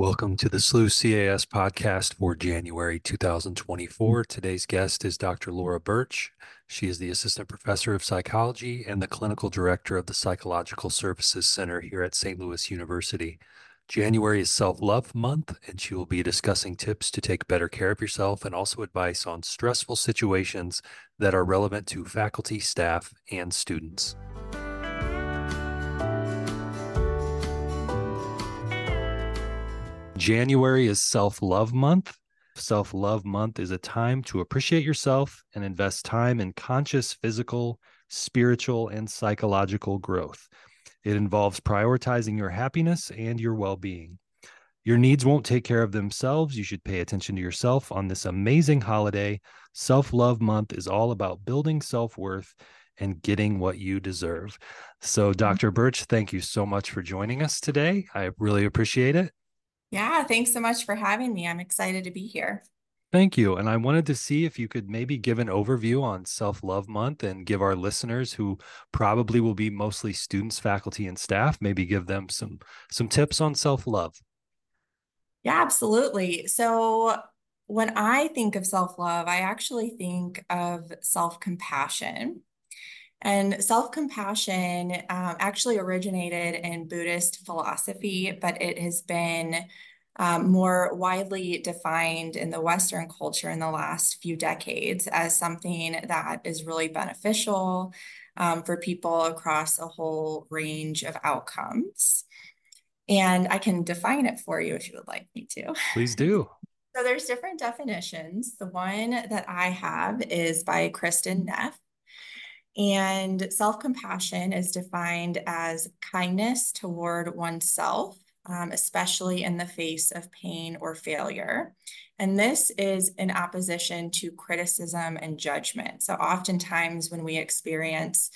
Welcome to the SLU CAS podcast for January 2024. Today's guest is Dr. Laura Burch. She is the Assistant Professor of Psychology and the Clinical Director of the Psychological Services Center here at St. Louis University. January is Self-Love Month, and she will be discussing tips to take better care of yourself and also advice on stressful situations that are relevant to faculty, staff, and students. January is Self-Love Month. Self-Love Month is a time to appreciate yourself and invest time in conscious physical, spiritual, and psychological growth. It involves prioritizing your happiness and your well-being. Your needs won't take care of themselves. You should pay attention to yourself on this amazing holiday. Self-Love Month is all about building self-worth and getting what you deserve. So, Dr. Burch, thank you so much for joining us today. I really appreciate it. Yeah, thanks so much for having me. I'm excited to be here. Thank you. And I wanted to see if you could maybe give an overview on Self-Love Month and give our listeners, who probably will be mostly students, faculty, and staff, maybe give them some tips on self-love. Yeah, absolutely. So when I think of self-love, I actually think of self-compassion. And self-compassion actually originated in Buddhist philosophy, but it has been more widely defined in the Western culture in the last few decades as something that is really beneficial for people across a whole range of outcomes. And I can define it for you if you would like me to. Please do. So there's different definitions. The one that I have is by Kristen Neff. And self-compassion is defined as kindness toward oneself, especially in the face of pain or failure. And this is in opposition to criticism and judgment. So oftentimes when we experience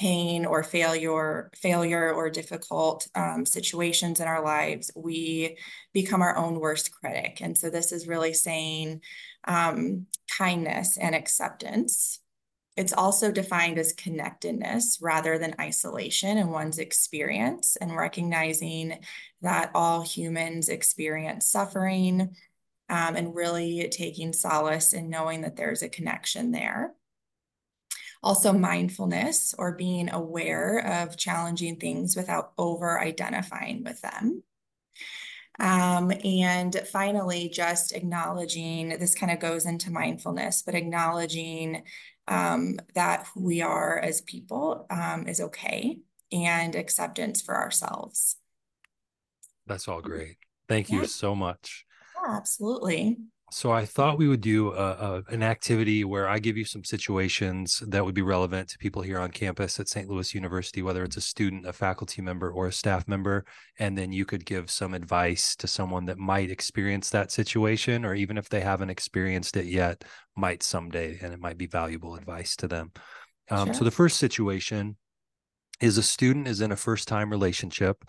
pain or failure or difficult situations in our lives, we become our own worst critic. And so this is really saying kindness and acceptance. It's also defined as connectedness rather than isolation in one's experience, and recognizing that all humans experience suffering and really taking solace in knowing that there's a connection there. Also mindfulness, or being aware of challenging things without over-identifying with them. And finally, just acknowledging, this kind of goes into mindfulness, but acknowledging that who we are as people is okay, and acceptance for ourselves. That's all great. Thank you so much. Yeah, absolutely. So I thought we would do an activity where I give you some situations that would be relevant to people here on campus at St. Louis University, whether it's a student, a faculty member, or a staff member, and then you could give some advice to someone that might experience that situation, or even if they haven't experienced it yet, might someday, and it might be valuable advice to them. Sure. So the first situation is a student is in a first-time relationship,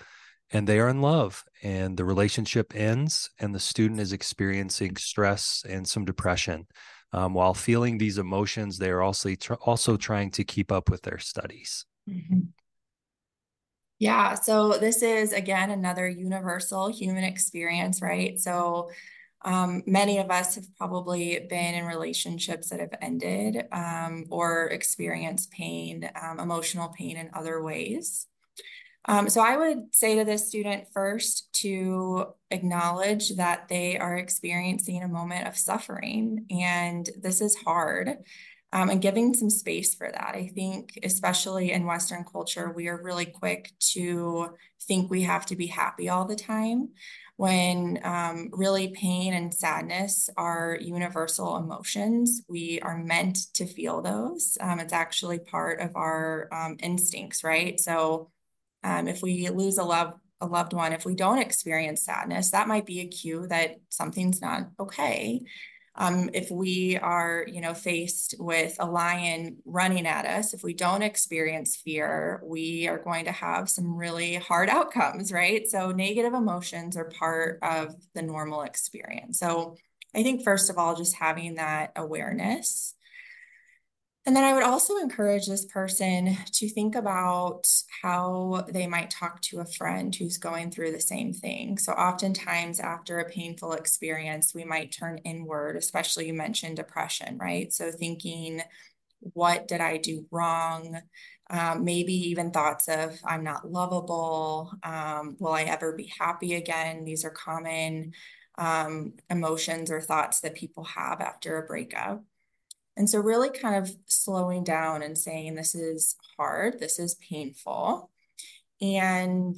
and they are in love, and the relationship ends, and the student is experiencing stress and some depression. While feeling these emotions, they are also trying to keep up with their studies. Mm-hmm. Yeah, so this is, again, another universal human experience, right? So many of us have probably been in relationships that have ended or experienced pain, emotional pain in other ways. So I would say to this student first to acknowledge that they are experiencing a moment of suffering, and this is hard, and giving some space for that. I think, especially in Western culture, we are really quick to think we have to be happy all the time, when really pain and sadness are universal emotions. We are meant to feel those. It's actually part of our instincts, right? So if we lose a loved one, if we don't experience sadness, that might be a cue that something's not okay. If we are, faced with a lion running at us, if we don't experience fear, we are going to have some really hard outcomes, right? So negative emotions are part of the normal experience. So I think, first of all, just having that awareness. And then I would also encourage this person to think about how they might talk to a friend who's going through the same thing. So oftentimes after a painful experience, we might turn inward, especially you mentioned depression, right? So thinking, what did I do wrong? Maybe even thoughts of, I'm not lovable. Will I ever be happy again? These are common emotions or thoughts that people have after a breakup. And so really kind of slowing down and saying, this is hard, this is painful. And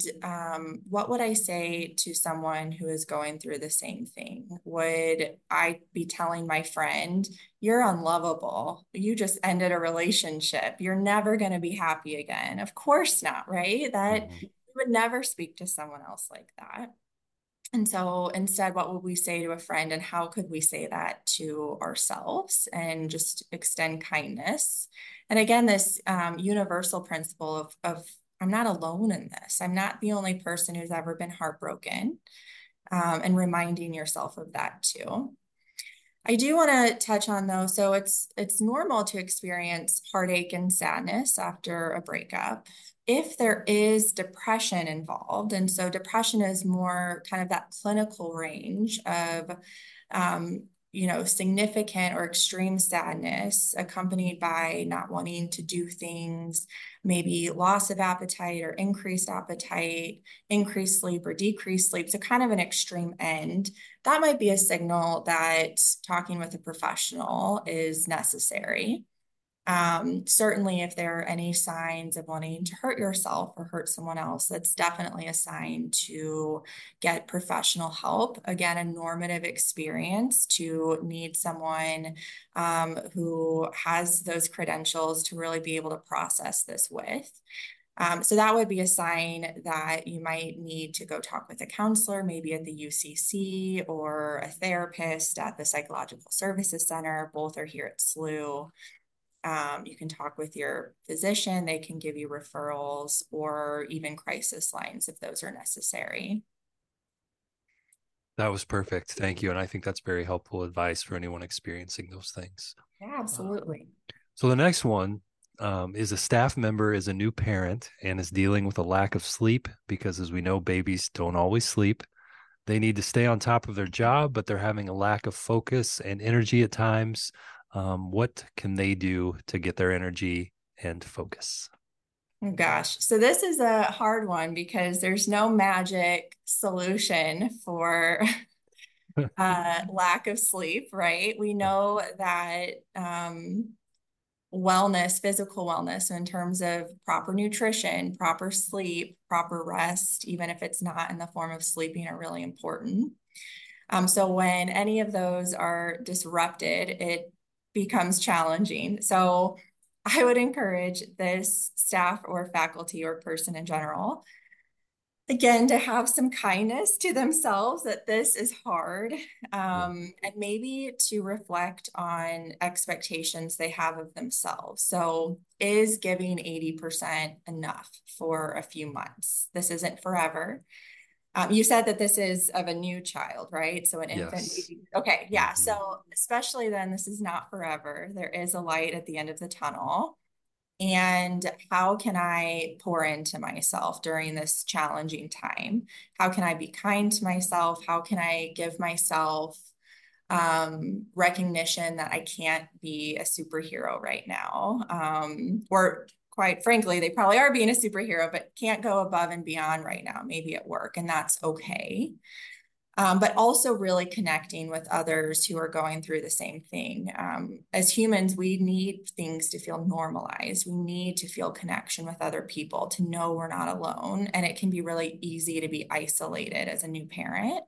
what would I say to someone who is going through the same thing? Would I be telling my friend, you're unlovable, you just ended a relationship, you're never going to be happy again? Of course not, right? That you would never speak to someone else like that. And so instead, what would we say to a friend, and how could we say that to ourselves and just extend kindness? And again, this universal principle of I'm not alone in this. I'm not the only person who's ever been heartbroken, and reminding yourself of that too. I do want to touch on, though, so it's normal to experience heartache and sadness after a breakup if there is depression involved. And so depression is more kind of that clinical range of, significant or extreme sadness accompanied by not wanting to do things, maybe loss of appetite or increased appetite, increased sleep or decreased sleep. So kind of an extreme end. That might be a signal that talking with a professional is necessary. Certainly if there are any signs of wanting to hurt yourself or hurt someone else, that's definitely a sign to get professional help. Again, a normative experience to need someone who has those credentials to really be able to process this with. So that would be a sign that you might need to go talk with a counselor, maybe at the UCC, or a therapist at the Psychological Services Center. Both are here at SLU. You can talk with your physician. They can give you referrals or even crisis lines if those are necessary. That was perfect. Thank you. And I think that's very helpful advice for anyone experiencing those things. Yeah, absolutely. So the next one is a staff member is a new parent and is dealing with a lack of sleep because, as we know, babies don't always sleep. They need to stay on top of their job, but they're having a lack of focus and energy at times. What can they do to get their energy and focus? Oh gosh. So this is a hard one because there's no magic solution for lack of sleep, right? We know that wellness, physical wellness, in terms of proper nutrition, proper sleep, proper rest, even if it's not in the form of sleeping, are really important. So when any of those are disrupted, it becomes challenging. So I would encourage this staff or faculty or person in general, again, to have some kindness to themselves that this is hard, and maybe to reflect on expectations they have of themselves. So is giving 80% enough for a few months? This isn't forever. You said that this is of a new child, right? So an infant. Yes. Okay. Yeah. Mm-hmm. So especially then, this is not forever. There is a light at the end of the tunnel. And how can I pour into myself during this challenging time? How can I be kind to myself? How can I give myself recognition that I can't be a superhero right now? Or quite frankly, they probably are being a superhero, but can't go above and beyond right now, maybe at work, and that's okay. But also really connecting with others who are going through the same thing. As humans, we need things to feel normalized. We need to feel connection with other people, to know we're not alone. And it can be really easy to be isolated as a new parent.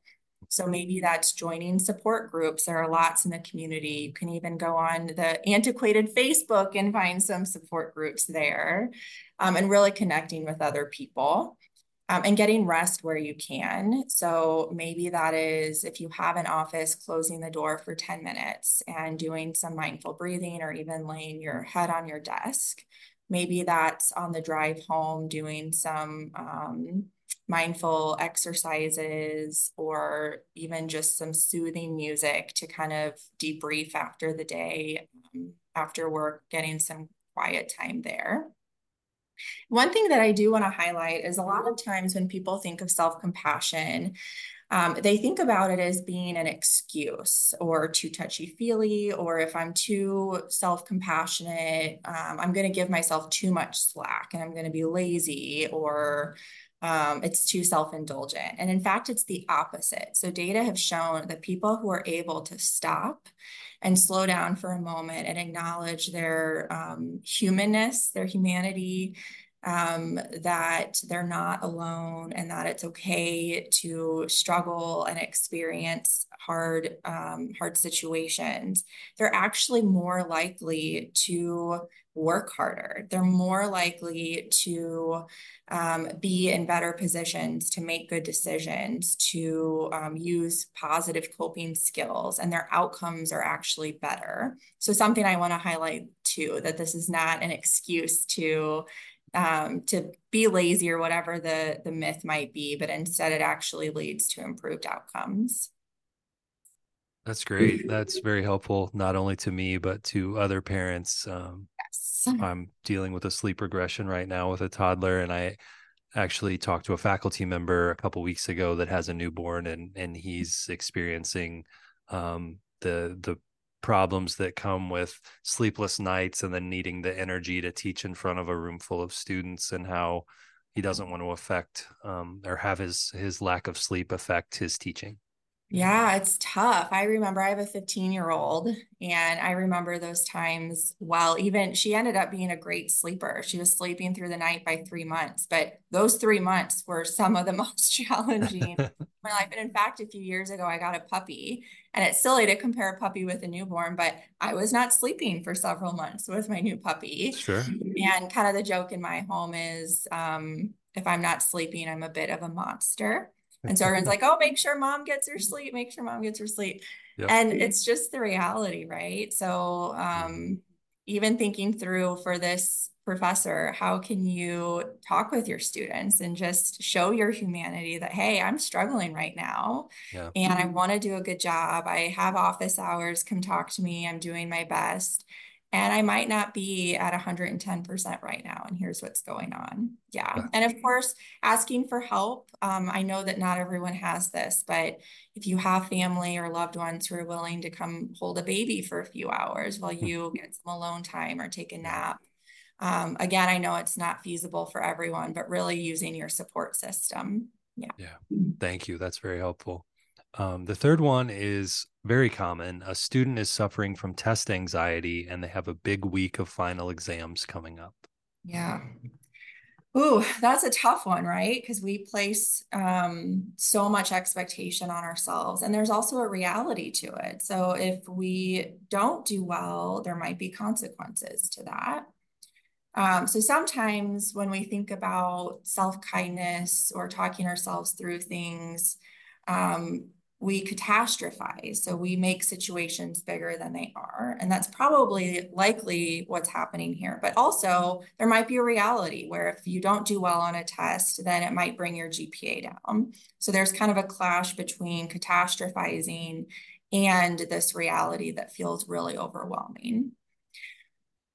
So maybe that's joining support groups. There are lots in the community. You can even go on the antiquated Facebook and find some support groups there, and really connecting with other people, and getting rest where you can. So maybe that is, if you have an office, closing the door for 10 minutes and doing some mindful breathing, or even laying your head on your desk. Maybe that's on the drive home doing some mindful exercises, or even just some soothing music to kind of debrief after the day, after work, getting some quiet time there. One thing that I do want to highlight is a lot of times when people think of self-compassion, they think about it as being an excuse or too touchy-feely, or if I'm too self-compassionate, I'm going to give myself too much slack and I'm going to be lazy, or it's too self-indulgent. And in fact, it's the opposite. So data have shown that people who are able to stop and slow down for a moment and acknowledge their humanness, their humanity, that they're not alone and that it's okay to struggle and experience hard situations, they're actually more likely to work harder. They're more likely to be in better positions to make good decisions, to use positive coping skills, and their outcomes are actually better. So something I want to highlight too, that this is not an excuse to be lazy or whatever the myth might be, but instead it actually leads to improved outcomes. That's great. That's very helpful, not only to me, but to other parents. Yes. I'm dealing with a sleep regression right now with a toddler, and I actually talked to a faculty member a couple of weeks ago that has a newborn, and he's experiencing the problems that come with sleepless nights and then needing the energy to teach in front of a room full of students, and how he doesn't want to affect or have his lack of sleep affect his teaching. Yeah, it's tough. I remember I have a 15-year-old, and I remember those times. Well, even she ended up being a great sleeper. She was sleeping through the night by 3 months, but those 3 months were some of the most challenging in my life. And in fact, a few years ago, I got a puppy, and it's silly to compare a puppy with a newborn, but I was not sleeping for several months with my new puppy. Sure. And kind of the joke in my home is, if I'm not sleeping, I'm a bit of a monster. And so everyone's like, oh, make sure mom gets her sleep, make sure mom gets her sleep. Yep. And it's just the reality, right? So even thinking through for this professor, how can you talk with your students and just show your humanity that, hey, I'm struggling right now. Yeah. And I want to do a good job. I have office hours, come talk to me. I'm doing my best. And I might not be at 110% right now, and here's what's going on. Yeah. And of course, asking for help. I know that not everyone has this, but if you have family or loved ones who are willing to come hold a baby for a few hours while you get some alone time or take a nap. Again, I know it's not feasible for everyone, but really using your support system. Yeah. Yeah. Thank you. That's very helpful. The third one is very common. A student is suffering from test anxiety and they have a big week of final exams coming up. Yeah. Ooh, that's a tough one, right? Because we place so much expectation on ourselves, and there's also a reality to it. So if we don't do well, there might be consequences to that. So sometimes when we think about self-kindness or talking ourselves through things, we catastrophize. So we make situations bigger than they are. And that's probably likely what's happening here. But also there might be a reality where if you don't do well on a test, then it might bring your GPA down. So there's kind of a clash between catastrophizing and this reality that feels really overwhelming.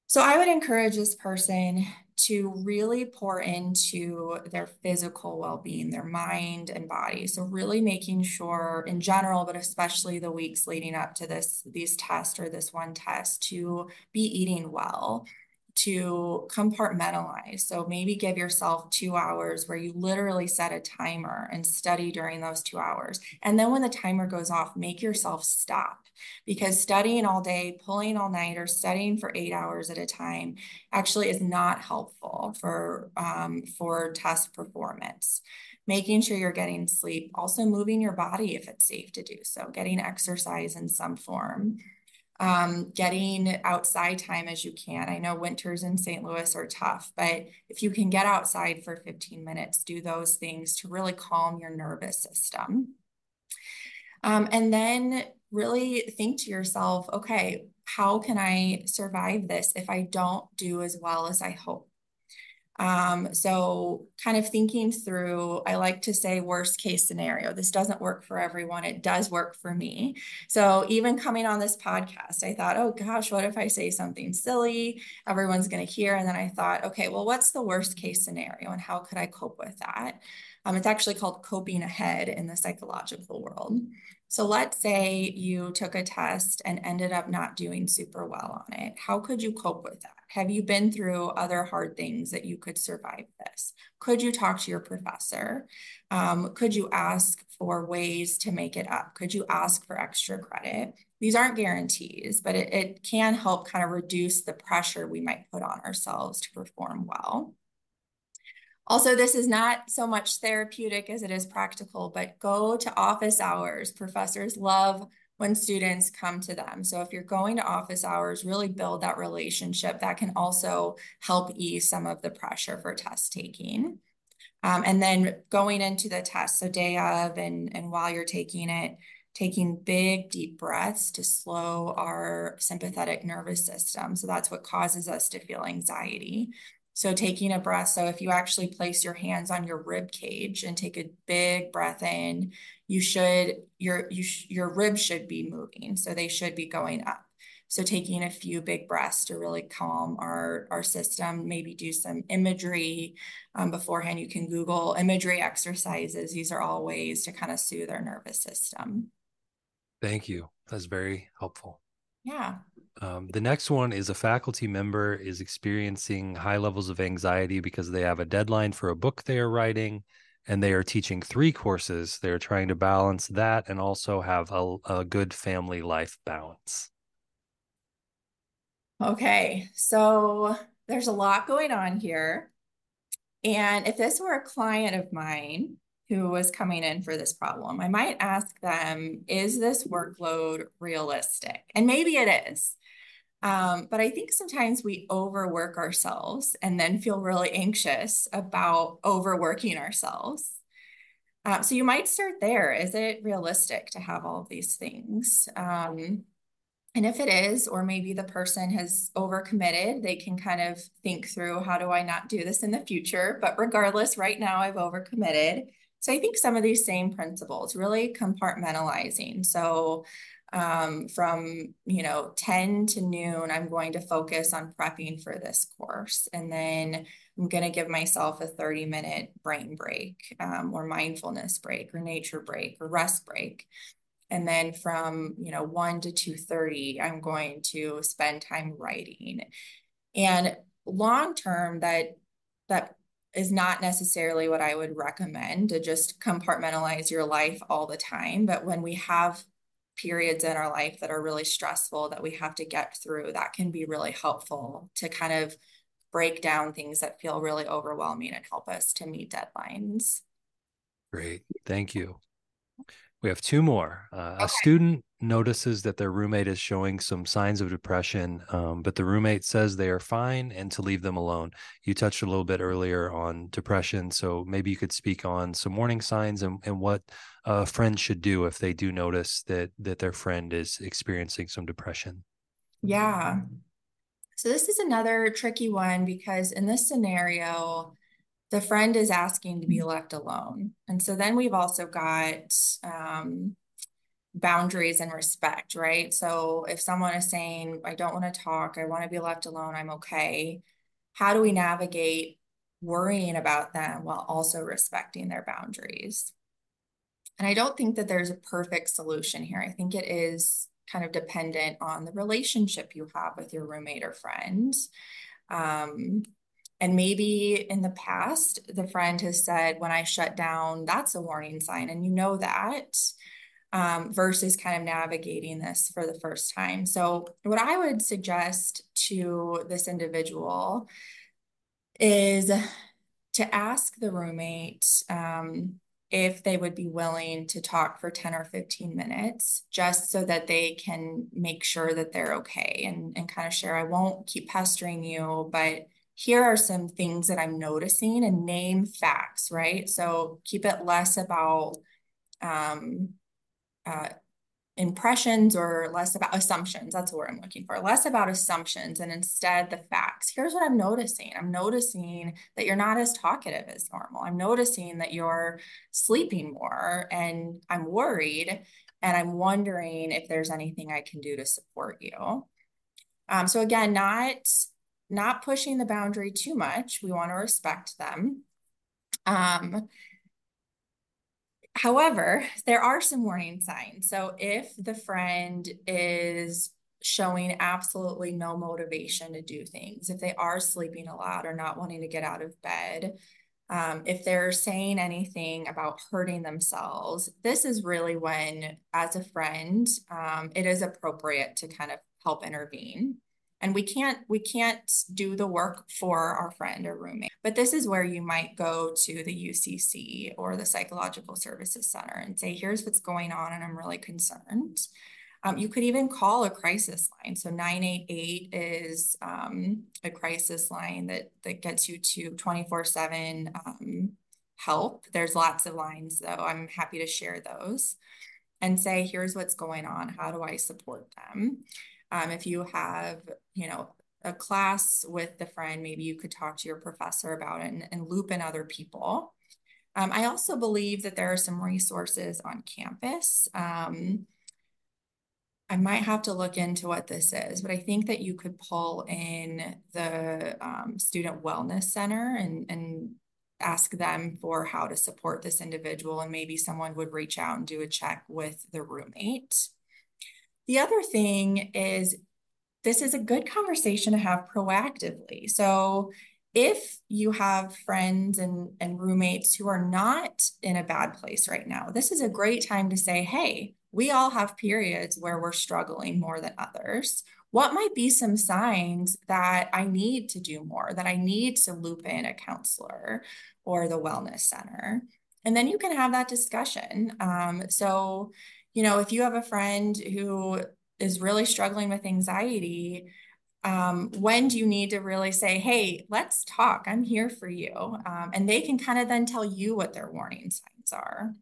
So I would encourage this person to really pour into their physical well-being, their mind and body. So really making sure in general, but especially the weeks leading up to these tests or this one test, to be eating well, to compartmentalize. So maybe give yourself 2 hours where you literally set a timer and study during those 2 hours. And then when the timer goes off, make yourself stop, because studying all day, pulling all night, or studying for 8 hours at a time actually is not helpful for test performance. Making sure you're getting sleep, also moving your body if it's safe to do so, getting exercise in some form. Getting outside time as you can. I know winters in St. Louis are tough, but if you can get outside for 15 minutes, do those things to really calm your nervous system. And then really think to yourself, okay, how can I survive this if I don't do as well as I hope? So kind of thinking through, I like to say worst case scenario. This doesn't work for everyone. It does work for me. So even coming on this podcast, I thought, oh gosh, what if I say something silly? Everyone's going to hear. And then I thought, okay, well, what's the worst case scenario and how could I cope with that? It's actually called coping ahead in the psychological world. So let's say you took a test and ended up not doing super well on it. How could you cope with that? Have you been through other hard things that you could survive this? Could you talk to your professor? Could you ask for ways to make it up? Could you ask for extra credit? These aren't guarantees, but it can help kind of reduce the pressure we might put on ourselves to perform well. Also, this is not so much therapeutic as it is practical, but go to office hours. Professors love when students come to them. So if you're going to office hours, really build that relationship. That can also help ease some of the pressure for test taking. And then going into the test, so day of and while you're taking it, taking big, deep breaths to slow our sympathetic nervous system. So that's what causes us to feel anxiety. So taking a breath, so if you actually place your hands on your rib cage and take a big breath in, you should, your ribs should be moving. So they should be going up. So taking a few big breaths to really calm our system, maybe do some imagery beforehand. You can Google imagery exercises. These are all ways to kind of soothe our nervous system. Thank you. That's very helpful. Yeah. The next one is a faculty member is experiencing high levels of anxiety because they have a deadline for a book they are writing and they are teaching 3 courses. They're trying to balance that and also have a good family life balance. Okay, so there's a lot going on here. And if this were a client of mine who was coming in for this problem, I might ask them, is this workload realistic? And maybe it is. But I think sometimes we overwork ourselves and then feel really anxious about overworking ourselves. So you might start there. Is it realistic to have all of these things? And if it is, or maybe the person has overcommitted, they can kind of think through, how do I not do this in the future? But regardless, right now I've overcommitted. So I think some of these same principles, really compartmentalizing. So from 10 to noon, I'm going to focus on prepping for this course. And then I'm going to give myself a 30-minute brain break or mindfulness break or nature break or rest break. And then from 1 to 2:30, I'm going to spend time writing. And long term, that is not necessarily what I would recommend, to just compartmentalize your life all the time. But when we have periods in our life that are really stressful that we have to get through, that can be really helpful to kind of break down things that feel really overwhelming and help us to meet deadlines. Great. Thank you. We have 2 more. Okay. A student notices that their roommate is showing some signs of depression, but the roommate says they are fine and to leave them alone. You touched a little bit earlier on depression, so maybe you could speak on some warning signs and what a friend should do if they do notice that their friend is experiencing some depression. Yeah. So this is another tricky one, because in this scenario, the friend is asking to be left alone. And so then we've also got boundaries and respect, right? So if someone is saying, I don't want to talk, I want to be left alone, I'm okay. How do we navigate worrying about them while also respecting their boundaries? And I don't think that there's a perfect solution here. I think it is kind of dependent on the relationship you have with your roommate or friend. And maybe in the past, the friend has said, when I shut down, that's a warning sign. And you know that, versus kind of navigating this for the first time. So what I would suggest to this individual is to ask the roommate if they would be willing to talk for 10 or 15 minutes, just so that they can make sure that they're okay and kind of share, I won't keep pestering you, but here are some things that I'm noticing, and name facts, right? So keep it less about impressions or less about assumptions. That's the word I'm looking for. Less about assumptions and instead the facts. Here's what I'm noticing. I'm noticing that you're not as talkative as normal. I'm noticing that you're sleeping more and I'm worried and I'm wondering if there's anything I can do to support you. So again, not pushing the boundary too much. We want to respect them. However, there are some warning signs. So if the friend is showing absolutely no motivation to do things, if they are sleeping a lot or not wanting to get out of bed, if they're saying anything about hurting themselves, this is really when, as a friend, it is appropriate to kind of help intervene. And we can't do the work for our friend or roommate. But this is where you might go to the UCC or the Psychological Services Center and say, here's what's going on and I'm really concerned. You could even call a crisis line. So 988 is a crisis line that gets you to 24/7 help. There's lots of lines, though. I'm happy to share those and say, here's what's going on. How do I support them? If you have, a class with the friend, maybe you could talk to your professor about it and loop in other people. I also believe that there are some resources on campus. I might have to look into what this is, but I think that you could pull in the Student Wellness Center and ask them for how to support this individual, and maybe someone would reach out and do a check with the roommate. The other thing is, this is a good conversation to have proactively. So if you have friends and roommates who are not in a bad place right now, this is a great time to say, hey, we all have periods where we're struggling more than others. What might be some signs that I need to do more, that I need to loop in a counselor or the wellness center? And then you can have that discussion. If you have a friend who is really struggling with anxiety, when do you need to really say, hey, let's talk, I'm here for you. And they can kind of then tell you what their warning signs are.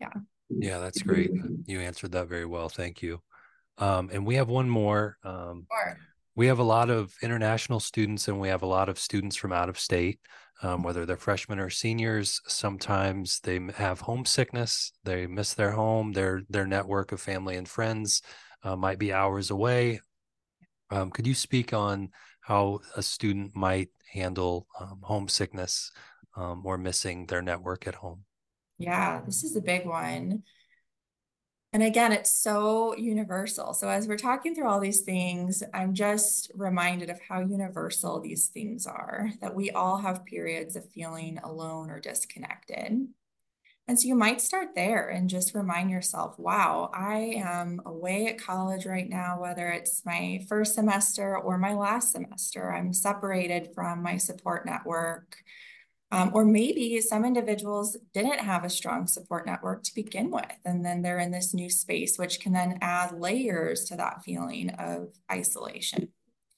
Yeah. Yeah, that's great. You answered that very well. Thank you. And we have one more. Sure. We have a lot of international students and we have a lot of students from out of state. Whether they're freshmen or seniors, sometimes they have homesickness, they miss their home, their network of family and friends might be hours away. Could you speak on how a student might handle homesickness or missing their network at home? Yeah, this is a big one. And again, it's so universal. So as we're talking through all these things, I'm just reminded of how universal these things are, that we all have periods of feeling alone or disconnected. And so you might start there and just remind yourself, wow, I am away at college right now, whether it's my first semester or my last semester, I'm separated from my support network. Or maybe some individuals didn't have a strong support network to begin with, and then they're in this new space, which can then add layers to that feeling of isolation.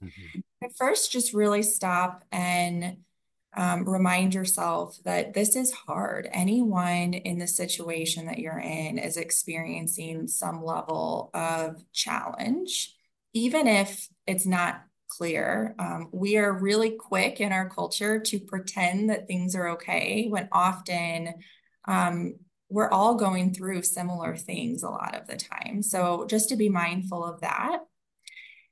Mm-hmm. But first, just really stop and remind yourself that this is hard. Anyone in the situation that you're in is experiencing some level of challenge, even if it's not clear. We are really quick in our culture to pretend that things are okay when often we're all going through similar things a lot of the time. So just to be mindful of that.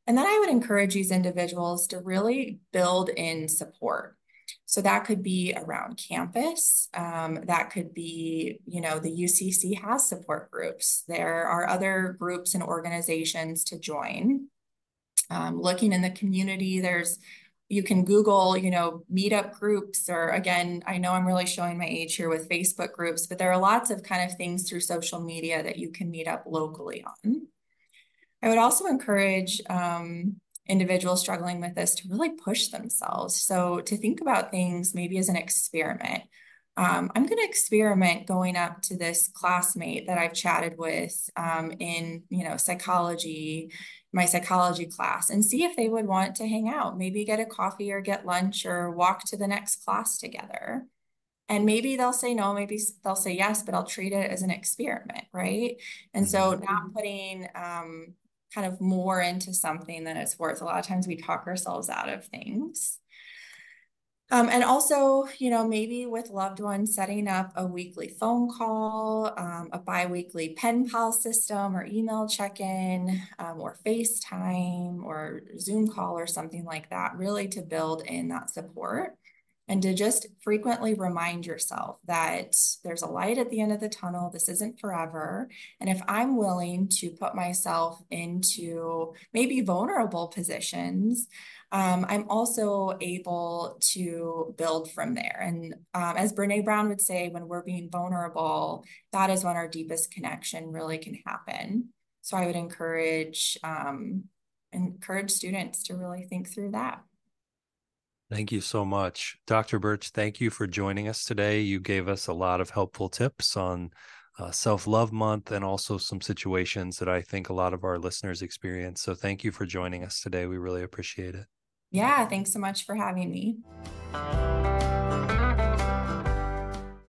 And then I would encourage these individuals to really build in support. So that could be around campus. That could be, the UCC has support groups. There are other groups and organizations to join. Looking in the community, you can Google, meetup groups, or again, I know I'm really showing my age here with Facebook groups, but there are lots of kind of things through social media that you can meet up locally on. I would also encourage individuals struggling with this to really push themselves. So to think about things maybe as an experiment. I'm going to experiment going up to this classmate that I've chatted with in, psychology, my psychology class, and see if they would want to hang out, maybe get a coffee or get lunch or walk to the next class together. And maybe they'll say no, maybe they'll say yes, but I'll treat it as an experiment, right? And so not putting kind of more into something than it's worth. A lot of times we talk ourselves out of things. And also, you know, maybe with loved ones, setting up a weekly phone call, a biweekly pen pal system or email check-in or FaceTime or Zoom call or something like that, really to build in that support and to just frequently remind yourself that there's a light at the end of the tunnel. This isn't forever. And if I'm willing to put myself into maybe vulnerable positions, I'm also able to build from there. And as Brene Brown would say, when we're being vulnerable, that is when our deepest connection really can happen. So I would encourage students to really think through that. Thank you so much. Dr. Burch, thank you for joining us today. You gave us a lot of helpful tips on Self-Love Month and also some situations that I think a lot of our listeners experience. So thank you for joining us today. We really appreciate it. Yeah, thanks so much for having me.